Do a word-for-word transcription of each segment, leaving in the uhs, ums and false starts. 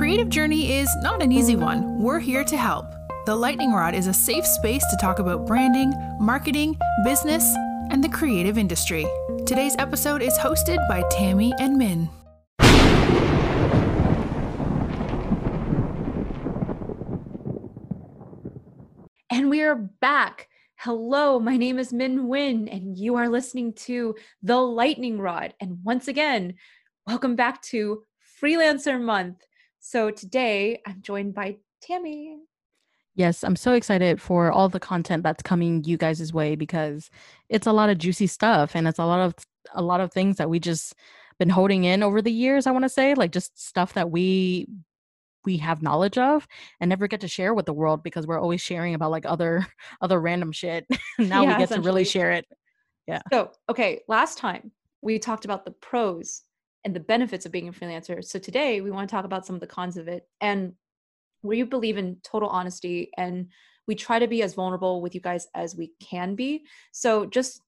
creative journey is not an easy one. We're here to help. The Lightning Rod is a safe space to talk about branding, marketing, business, and the creative industry. Today's episode is hosted by Tammy and Min. And we are back. Hello, my name is Min Nguyen, and you are listening to The Lightning Rod. And once again, welcome back to Freelancer Month. So today I'm joined by Tammy. Yes, I'm so excited for all the content that's coming you guys' way because it's a lot of juicy stuff and it's a lot of a lot of things that we just been holding in over the years, I want to say, like just stuff that we we have knowledge of and never get to share with the world because we're always sharing about like other other random shit. Now yeah, we get to really share it. Yeah. So, okay, last time we talked about the pros and the benefits of being a freelancer. So today we want to talk about some of the cons of it and we believe in total honesty and we try to be as vulnerable with you guys as we can be. So just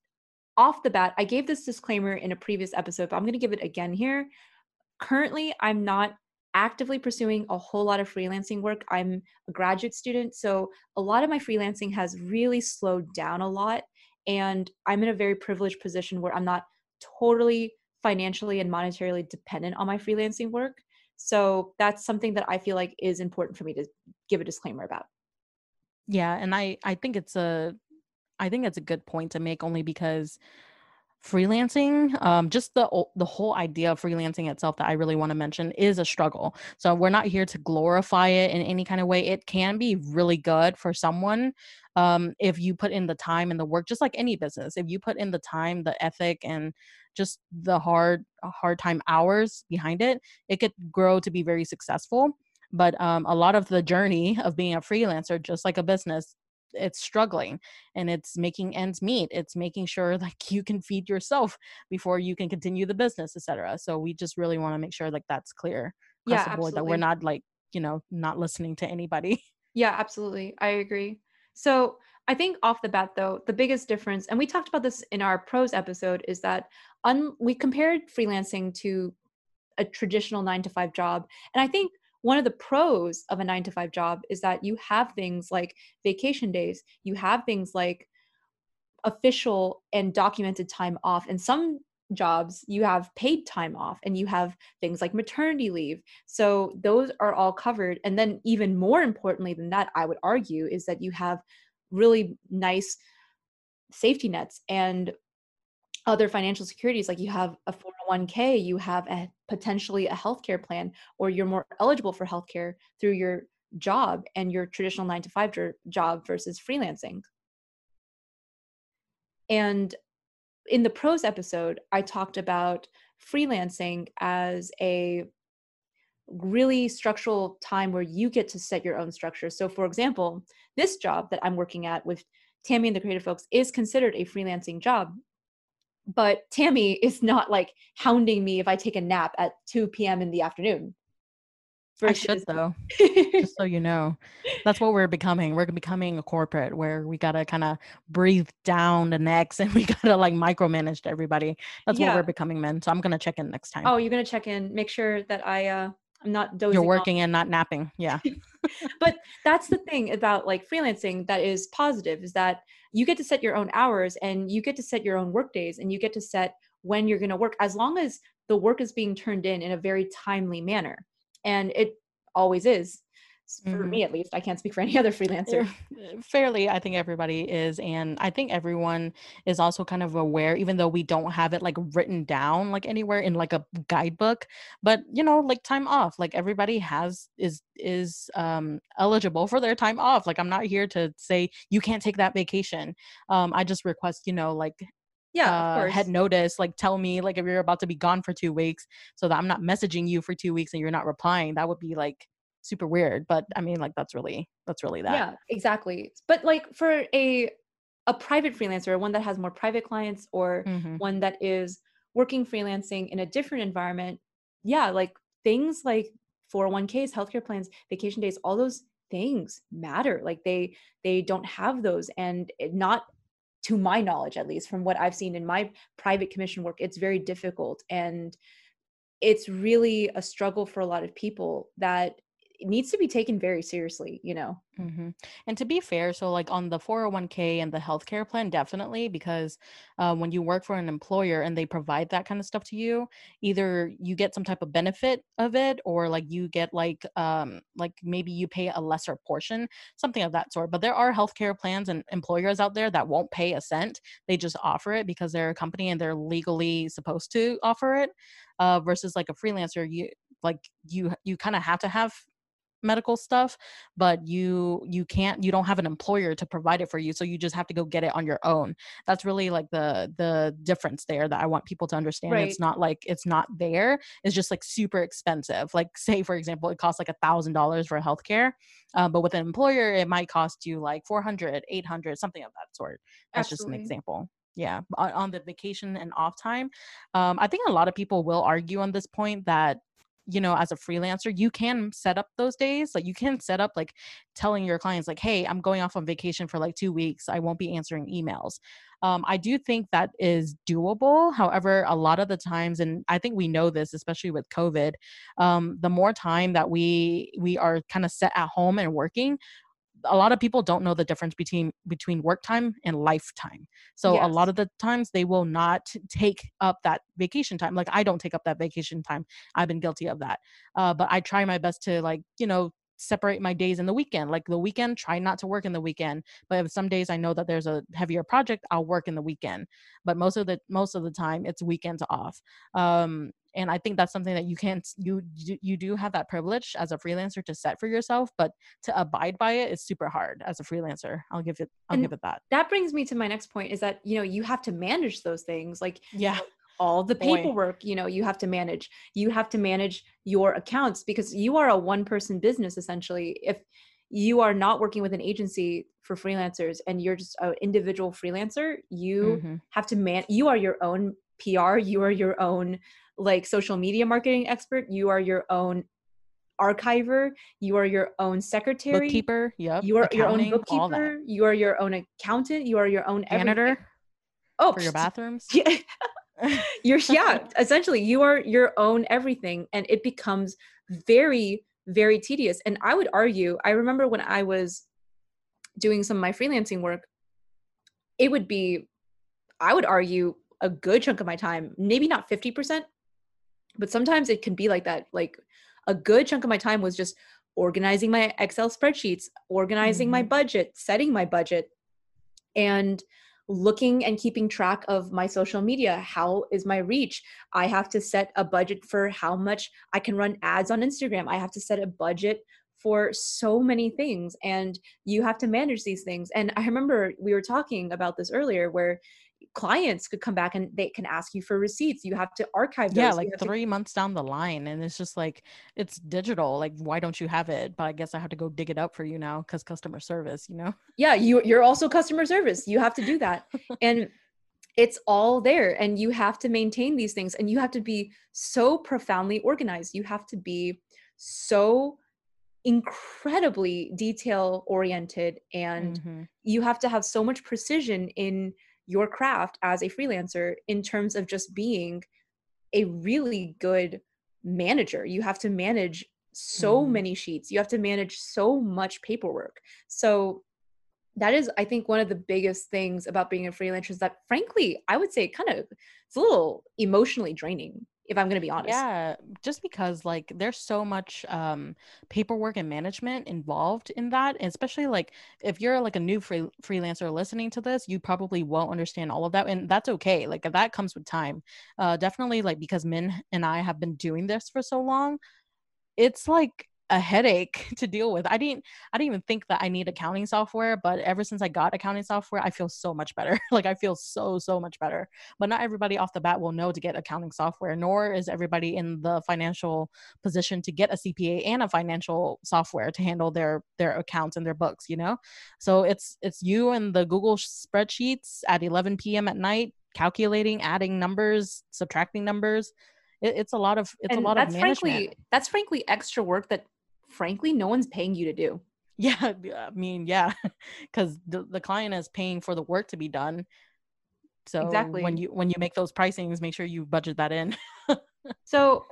off the bat, I gave this disclaimer in a previous episode, but I'm going to give it again here. Currently, I'm not actively pursuing a whole lot of freelancing work. I'm a graduate student, so a lot of my freelancing has really slowed down a lot. And I'm in a very privileged position where I'm not totally financially and monetarily dependent on my freelancing work. So that's something that I feel like is important for me to give a disclaimer about. Yeah. And I, I think it's a, I think it's a good point to make only because freelancing, um, just the, the whole idea of freelancing itself that I really want to mention is a struggle. So we're not here to glorify it in any kind of way. It can be really good for someone. Um, if you put in the time and the work, just like any business, if you put in the time, the ethic, and just the hard, hard time hours behind it, it could grow to be very successful. But um, a lot of the journey of being a freelancer, just like a business, it's struggling and it's making ends meet. It's making sure like you can feed yourself before you can continue the business, et cetera. So we just really want to make sure like that's clear. Yeah, absolutely. That we're not like, you know, not listening to anybody. Yeah, absolutely. I agree. So I think off the bat though, the biggest difference, and we talked about this in our pros episode, is that un- we compared freelancing to a traditional nine to five job. And I think one of the pros of a nine to five job is that you have things like vacation days, you have things like official and documented time off. And some jobs you have paid time off and you have things like maternity leave. So those are all covered. And then even more importantly than that, I would argue, is that you have really nice safety nets and other financial securities. Like you have a four oh one k, you have a, potentially a healthcare plan, or you're more eligible for healthcare through your job and your traditional nine to five job versus freelancing. And in the pros episode, I talked about freelancing as a really structural time where you get to set your own structure. So for example, this job that I'm working at with Tammy and the Creative Folks is considered a freelancing job. But Tammy is not like hounding me if I take a nap at two p.m. in the afternoon. Versus- I should though, just so you know. That's what we're becoming. We're becoming a corporate where we got to kind of breathe down the necks and we got to like micromanage everybody. That's yeah. what we're becoming, men. So I'm going to check in next time. Oh, you're going to check in. Make sure that I, uh, I'm not dozing You're working off. And not napping. Yeah. But that's the thing about like freelancing that is positive, is that you get to set your own hours and you get to set your own work days and you get to set when you're going to work, as long as the work is being turned in in a very timely manner. And it always is, for mm-hmm. me at least. I can't speak for any other freelancer. Fairly, I think everybody is. And I think everyone is also kind of aware, even though we don't have it like written down like anywhere in like a guidebook, but you know, like time off, like everybody has is is um, eligible for their time off. Like I'm not here to say you can't take that vacation. Um, I just request, you know, like Yeah, of uh, head notice, like tell me like if you're about to be gone for two weeks so that I'm not messaging you for two weeks and you're not replying. That would be like super weird. But I mean, like, that's really, that's really that. Yeah, exactly. But like for a, a private freelancer, one that has more private clients or mm-hmm. one that is working freelancing in a different environment. Yeah. Like things like four oh one k's, healthcare plans, vacation days, all those things matter. Like they, they don't have those, and it not, to my knowledge, at least from what I've seen in my private commission work, it's very difficult. And it's really a struggle for a lot of people that it needs to be taken very seriously, you know? Mm-hmm. And to be fair, so like on the four oh one k and the healthcare plan, definitely, because uh, when you work for an employer and they provide that kind of stuff to you, either you get some type of benefit of it, or like you get like, um, like maybe you pay a lesser portion, something of that sort. But there are healthcare plans and employers out there that won't pay a cent. They just offer it because they're a company and they're legally supposed to offer it, uh, versus like a freelancer, you like you, you kind of have to have medical stuff, but you you can't, you don't have an employer to provide it for you, so you just have to go get it on your own. That's really like the the difference there that I want people to understand. Right. It's not like it's not there, it's just like super expensive. Like say for example it costs like a thousand dollars for healthcare, uh, but with an employer it might cost you like four hundred, eight hundred, something of that sort. That's Absolutely. Just an example. Yeah. On, on the vacation and off time, um, I think a lot of people will argue on this point that, you know, as a freelancer, you can set up those days. Like you can set up like telling your clients like, hey, I'm going off on vacation for like two weeks. I won't be answering emails. Um, I do think that is doable. However, a lot of the times, and I think we know this, especially with COVID, um, the more time that we, we are kind of set at home and working, a lot of people don't know the difference between between work time and lifetime. So yes. A lot of the times they will not take up that vacation time. Like I don't take up that vacation time. I've been guilty of that. Uh, but I try my best to like, you know, separate my days in the weekend. Like the weekend, try not to work in the weekend. But if some days I know that there's a heavier project, I'll work in the weekend. But most of the most of the time it's weekends off. Um, And I think that's something that you can't, you, you do have that privilege as a freelancer to set for yourself, but to abide by it is super hard as a freelancer. I'll give it, I'll and give it that. That brings me to my next point is that, you know, you have to manage those things. Like yeah. all the paperwork, Boy. you know, you have to manage, you have to manage your accounts because you are a one person business essentially. If you are not working with an agency for freelancers and you're just an individual freelancer, you mm-hmm. have to man, you are your own P R, you are your own like social media marketing expert, you are your own archiver, you are your own secretary, bookkeeper, yep. you are your own bookkeeper, you are your own accountant, you are your own janitor everything. Oh, for your bathrooms. Yeah. You're yeah, essentially you are your own everything, and it becomes very, very tedious. And I would argue, I remember when I was doing some of my freelancing work, it would be, I would argue a good chunk of my time, maybe not fifty percent, but sometimes it can be like that. Like a good chunk of my time was just organizing my Excel spreadsheets, organizing mm-hmm. my budget, setting my budget, and looking and keeping track of my social media. How is my reach? I have to set a budget for how much I can run ads on Instagram. I have to set a budget for so many things, and you have to manage these things. And I remember we were talking about this earlier where clients could come back and they can ask you for receipts. You have to archive those. Yeah, like three to- months down the line. And it's just like, it's digital. Like, why don't you have it? But I guess I have to go dig it up for you now because customer service, you know? Yeah, you, you're also customer service. You have to do that. And it's all there. And you have to maintain these things. And you have to be so profoundly organized. You have to be so incredibly detail oriented. And mm-hmm. you have to have so much precision in your craft as a freelancer in terms of just being a really good manager. You have to manage so mm. many sheets. You have to manage so much paperwork. So that is, I think, one of the biggest things about being a freelancer is that, frankly, I would say kind of, it's a little emotionally draining, if I'm going to be honest. Yeah, just because like there's so much um, paperwork and management involved in that, and especially like if you're like a new free- freelancer listening to this, you probably won't understand all of that. And that's okay. Like that comes with time. Uh, definitely like because Min and I have been doing this for so long, it's like a headache to deal with. I didn't, I didn't even think that I need accounting software, but ever since I got accounting software, I feel so much better. Like I feel so, so much better, but not everybody off the bat will know to get accounting software, nor is everybody in the financial position to get a C P A and a financial software to handle their, their accounts and their books, you know? So it's, it's you and the Google spreadsheets at eleven P M at night, calculating, adding numbers, subtracting numbers. It, it's a lot of, it's and a lot that's of management. Frankly, that's frankly extra work that frankly, no one's paying you to do. Yeah. I mean, yeah. Cause the, the client is paying for the work to be done. So exactly. when you, when you make those pricings, make sure you budget that in. So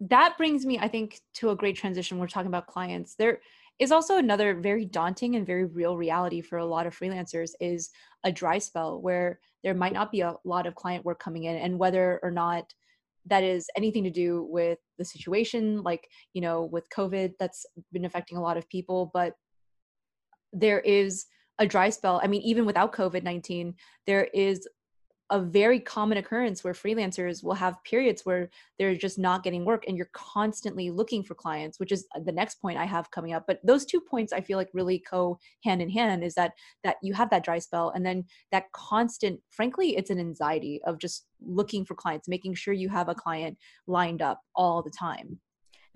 that brings me, I think, to a great transition. We're talking about clients. There is also another very daunting and very real reality for a lot of freelancers is a dry spell where there might not be a lot of client work coming in, and whether or not that is anything to do with the situation, like, you know, with COVID, that's been affecting a lot of people, but there is a dry spell. I mean, even without COVID nineteen, there is a very common occurrence where freelancers will have periods where they're just not getting work, and you're constantly looking for clients, which is the next point I have coming up. But those two points I feel like really go hand in hand, is that that you have that dry spell, and then that constant, frankly, it's an anxiety of just looking for clients, making sure you have a client lined up all the time.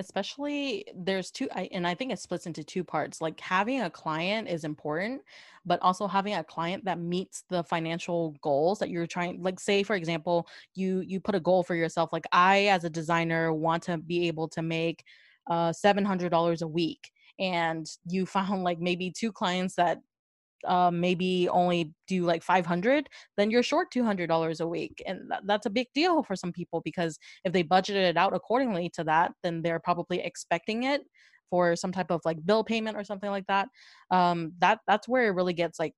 Especially there's two, I, and I think it splits into two parts. Like, having a client is important, but also having a client that meets the financial goals that you're trying, like, say, for example, you, you put a goal for yourself. Like, I, as a designer, want to be able to make uh, seven hundred dollars a week. And you found like maybe two clients that uh, maybe only do like five hundred, then you're short two hundred dollars a week. And th- that's a big deal for some people, because if they budgeted it out accordingly to that, then they're probably expecting it for some type of like bill payment or something like that. Um, that that's where it really gets like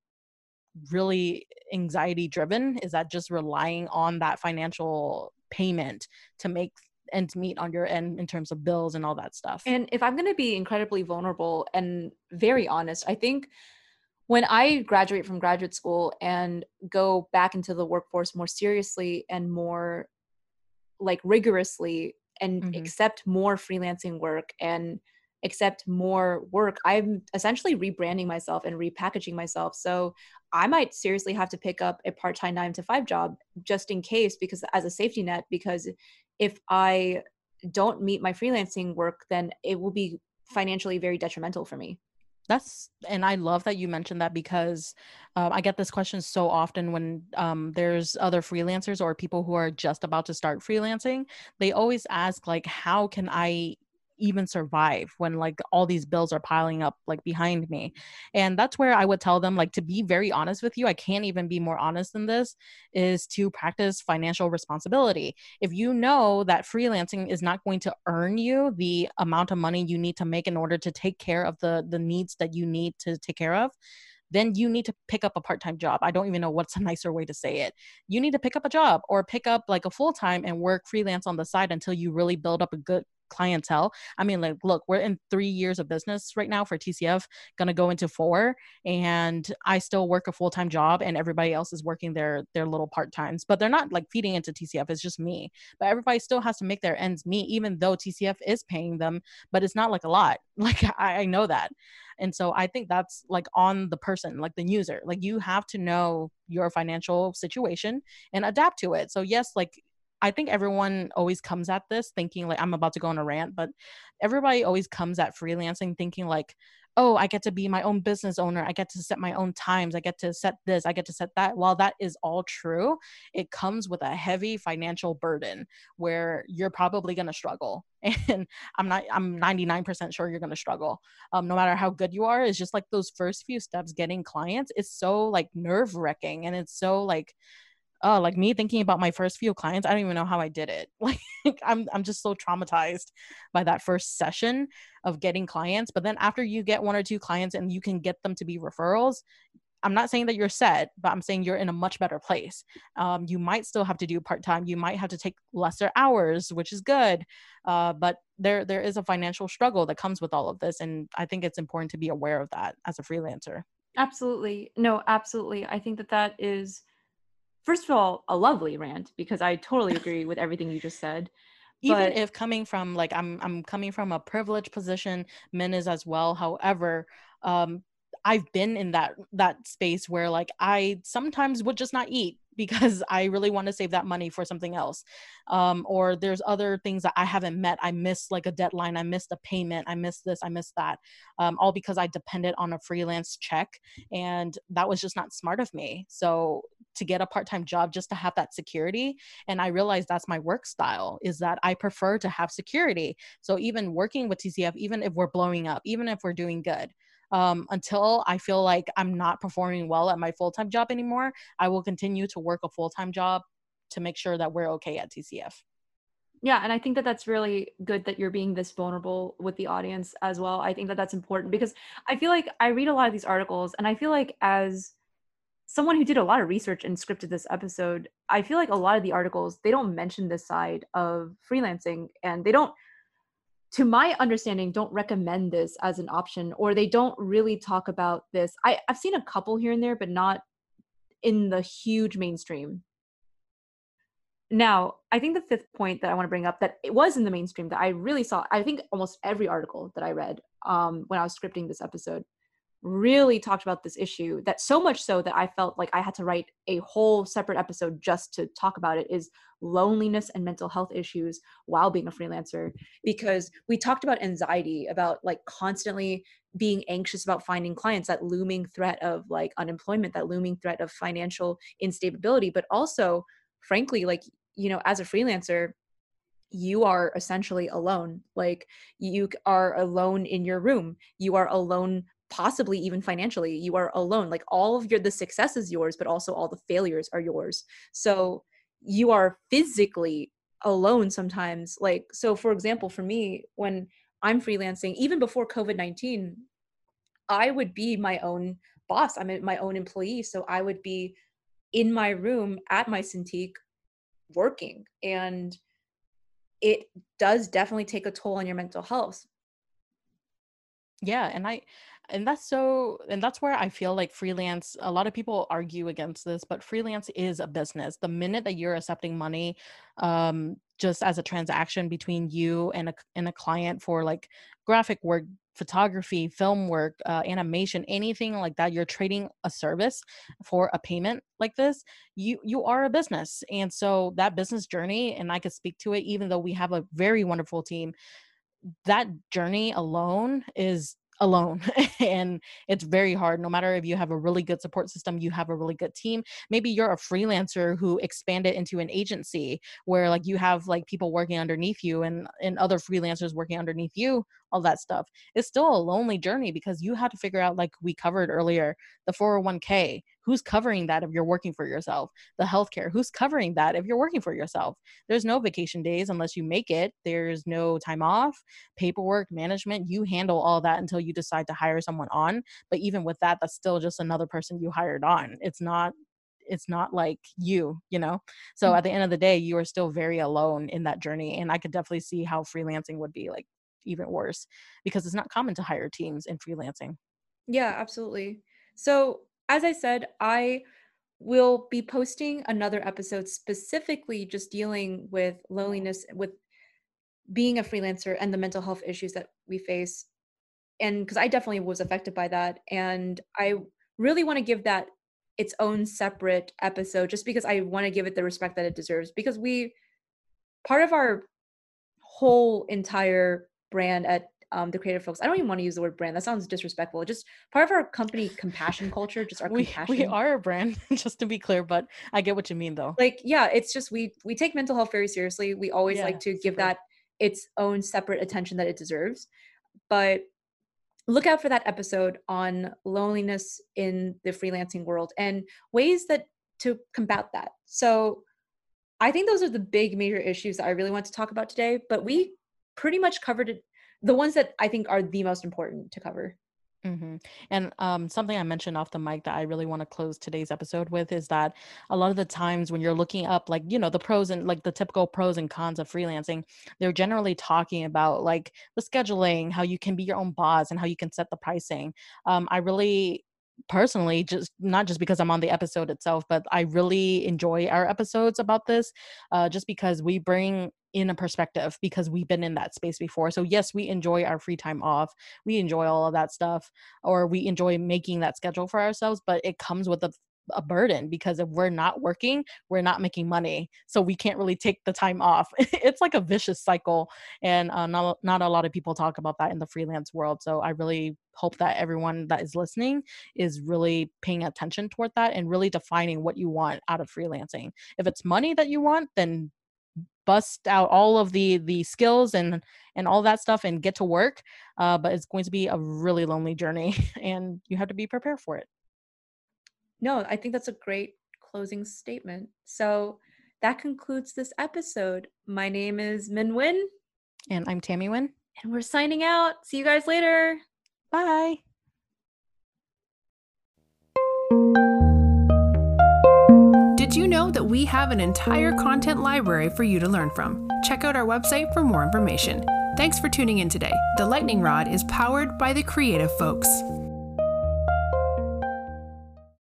really anxiety driven, is that just relying on that financial payment to make ends meet on your end in terms of bills and all that stuff. And if I'm going to be incredibly vulnerable and very honest, I think when I graduate from graduate school and go back into the workforce more seriously and more like rigorously and mm-hmm. accept more freelancing work and accept more work, I'm essentially rebranding myself and repackaging myself. So I might seriously have to pick up a part-time nine to five job just in case, because as a safety net, because if I don't meet my freelancing work, then it will be financially very detrimental for me. That's, and I love that you mentioned that, because um, I get this question so often when um, there's other freelancers or people who are just about to start freelancing. They always ask, like, how can I even survive when like all these bills are piling up like behind me? And that's where I would tell them, like, to be very honest with you, I can't even be more honest than this, is to practice financial responsibility. If you know that freelancing is not going to earn you the amount of money you need to make in order to take care of the the needs that you need to take care of, then you need to pick up a part-time job. I don't even know what's a nicer way to say it. You need to pick up a job or pick up like a full-time and work freelance on the side until you really build up a good clientele. I mean, like, look, we're in three years of business right now for T C F, gonna go into four, and I still work a full-time job and everybody else is working their their little part-times, but they're not like feeding into T C F, it's just me. But everybody still has to make their ends meet, even though T C F is paying them, but it's not like a lot. Like, I, I know that. And so I think that's like on the person, like the user, like you have to know your financial situation and adapt to it. So yes, like, I think everyone always comes at this thinking like, I'm about to go on a rant, but everybody always comes at freelancing thinking like, oh, I get to be my own business owner. I get to set my own times. I get to set this. I get to set that. While that is all true, it comes with a heavy financial burden where you're probably going to struggle. And I'm not, I'm ninety-nine percent sure you're going to struggle. Um, no matter how good you are, it's just like those first few steps getting clients is so like nerve wracking. And it's so like, oh, like me thinking about my first few clients, I don't even know how I did it. Like, I'm I'm just so traumatized by that first session of getting clients. But then after you get one or two clients and you can get them to be referrals, I'm not saying that you're set, but I'm saying you're in a much better place. Um, you might still have to do part-time. You might have to take lesser hours, which is good. Uh, but there there is a financial struggle that comes with all of this. And I think it's important to be aware of that as a freelancer. Absolutely. No, absolutely. I think that that is... First of all, a lovely rant, because I totally agree with everything you just said. Even but- if coming from like, I'm I'm coming from a privileged position, Min is as well. However, um, I've been in that that space where like I sometimes would just not eat because I really want to save that money for something else. Um, or there's other things that I haven't met. I missed like a deadline. I missed a payment. I missed this. I missed that. Um, all because I depended on a freelance check. And that was just not smart of me. So to get a part-time job just to have that security. And I realized that's my work style, is that I prefer to have security. So even working with T C F, even if we're blowing up, even if we're doing good, Um, until I feel like I'm not performing well at my full-time job anymore, I will continue to work a full-time job to make sure that we're okay at T C F. Yeah, and I think that that's really good that you're being this vulnerable with the audience as well. I think that that's important because I feel like I read a lot of these articles, and I feel like as someone who did a lot of research and scripted this episode, I feel like a lot of the articles, they don't mention this side of freelancing, and they don't, to my understanding, don't recommend this as an option, or they don't really talk about this. I, I've seen a couple here and there, but not in the huge mainstream. Now, I think the fifth point that I want to bring up that it was in the mainstream that I really saw, I think almost every article that I read um, when I was scripting this episode really talked about this issue, that so much so that I felt like I had to write a whole separate episode just to talk about it, is loneliness and mental health issues while being a freelancer. Because we talked about anxiety, about like constantly being anxious about finding clients, that looming threat of like unemployment, that looming threat of financial instability, but also, frankly, like, you know, as a freelancer, you are essentially alone. Like, you are alone in your room. You are alone, possibly even financially. You are alone. Like, all of your, the success is yours, but also all the failures are yours. So you are physically alone sometimes. Like, so for example, for me, when I'm freelancing, even before COVID nineteen, I would be my own boss. I'm my own employee. So I would be in my room at my Cintiq working. And it does definitely take a toll on your mental health. Yeah. And I, and that's so, and that's where I feel like freelance, a lot of people argue against this, but freelance is a business. The minute that you're accepting money, um, just as a transaction between you and a, and a client for like graphic work, photography, film work, uh, animation, anything like that, you're trading a service for a payment like this, you, you are a business. And so that business journey, and I could speak to it, even though we have a very wonderful team, that journey alone is alone. And it's very hard. No matter if you have a really good support system, you have a really good team. Maybe you're a freelancer who expanded into an agency where like you have like people working underneath you and, and other freelancers working underneath you, all that stuff. It's still a lonely journey because you had to figure out, like we covered earlier, the four oh one k, who's covering that if you're working for yourself? The healthcare, who's covering that if you're working for yourself? There's no vacation days unless you make it. There's no time off, paperwork, management. You handle all that until you decide to hire someone on. But even with that, that's still just another person you hired on. It's not, it's not like you, you know? So mm-hmm. At the end of the day, you are still very alone in that journey. And I could definitely see how freelancing would be like even worse because it's not common to hire teams in freelancing. Yeah, absolutely. So as I said, I will be posting another episode specifically just dealing with loneliness, with being a freelancer and the mental health issues that we face. And because I definitely was affected by that. And I really want to give that its own separate episode just because I want to give it the respect that it deserves, because we, part of our whole entire brand at Um, the Creative Folks, I don't even want to use the word brand. That sounds disrespectful. Just part of our company compassion culture, just our we, compassion. We are a brand, just to be clear, but I get what you mean though. Like, yeah, it's just, we we take mental health very seriously. We always yeah, like to give super. that its own separate attention that it deserves. But look out for that episode on loneliness in the freelancing world and ways that to combat that. So I think those are the big major issues that I really want to talk about today, but we pretty much covered it, the ones that I think are the most important to cover. Mm-hmm. And um, something I mentioned off the mic that I really want to close today's episode with is that a lot of the times when you're looking up, like, you know, the pros and like the typical pros and cons of freelancing, they're generally talking about like the scheduling, how you can be your own boss and how you can set the pricing. Um, I really personally, just not just because I'm on the episode itself, but I really enjoy our episodes about this uh, just because we bring in a perspective because we've been in that space before. So yes, we enjoy our free time off. We enjoy all of that stuff, or we enjoy making that schedule for ourselves, but it comes with a, a burden because if we're not working, we're not making money. So we can't really take the time off. It's like a vicious cycle. And uh, not, not a lot of people talk about that in the freelance world. So I really hope that everyone that is listening is really paying attention toward that and really defining what you want out of freelancing. If it's money that you want, then bust out all of the the skills and and all that stuff and get to work. Uh, but it's going to be a really lonely journey and you have to be prepared for it. No, I think that's a great closing statement. So that concludes this episode. My name is Min Nguyen. And I'm Tammy Nguyen. And we're signing out. See you guys later. Bye. Did you know that we have an entire content library for you to learn from? Check out our website for more information. Thanks for tuning in today. The Lightning Rod is powered by the Creative Folks.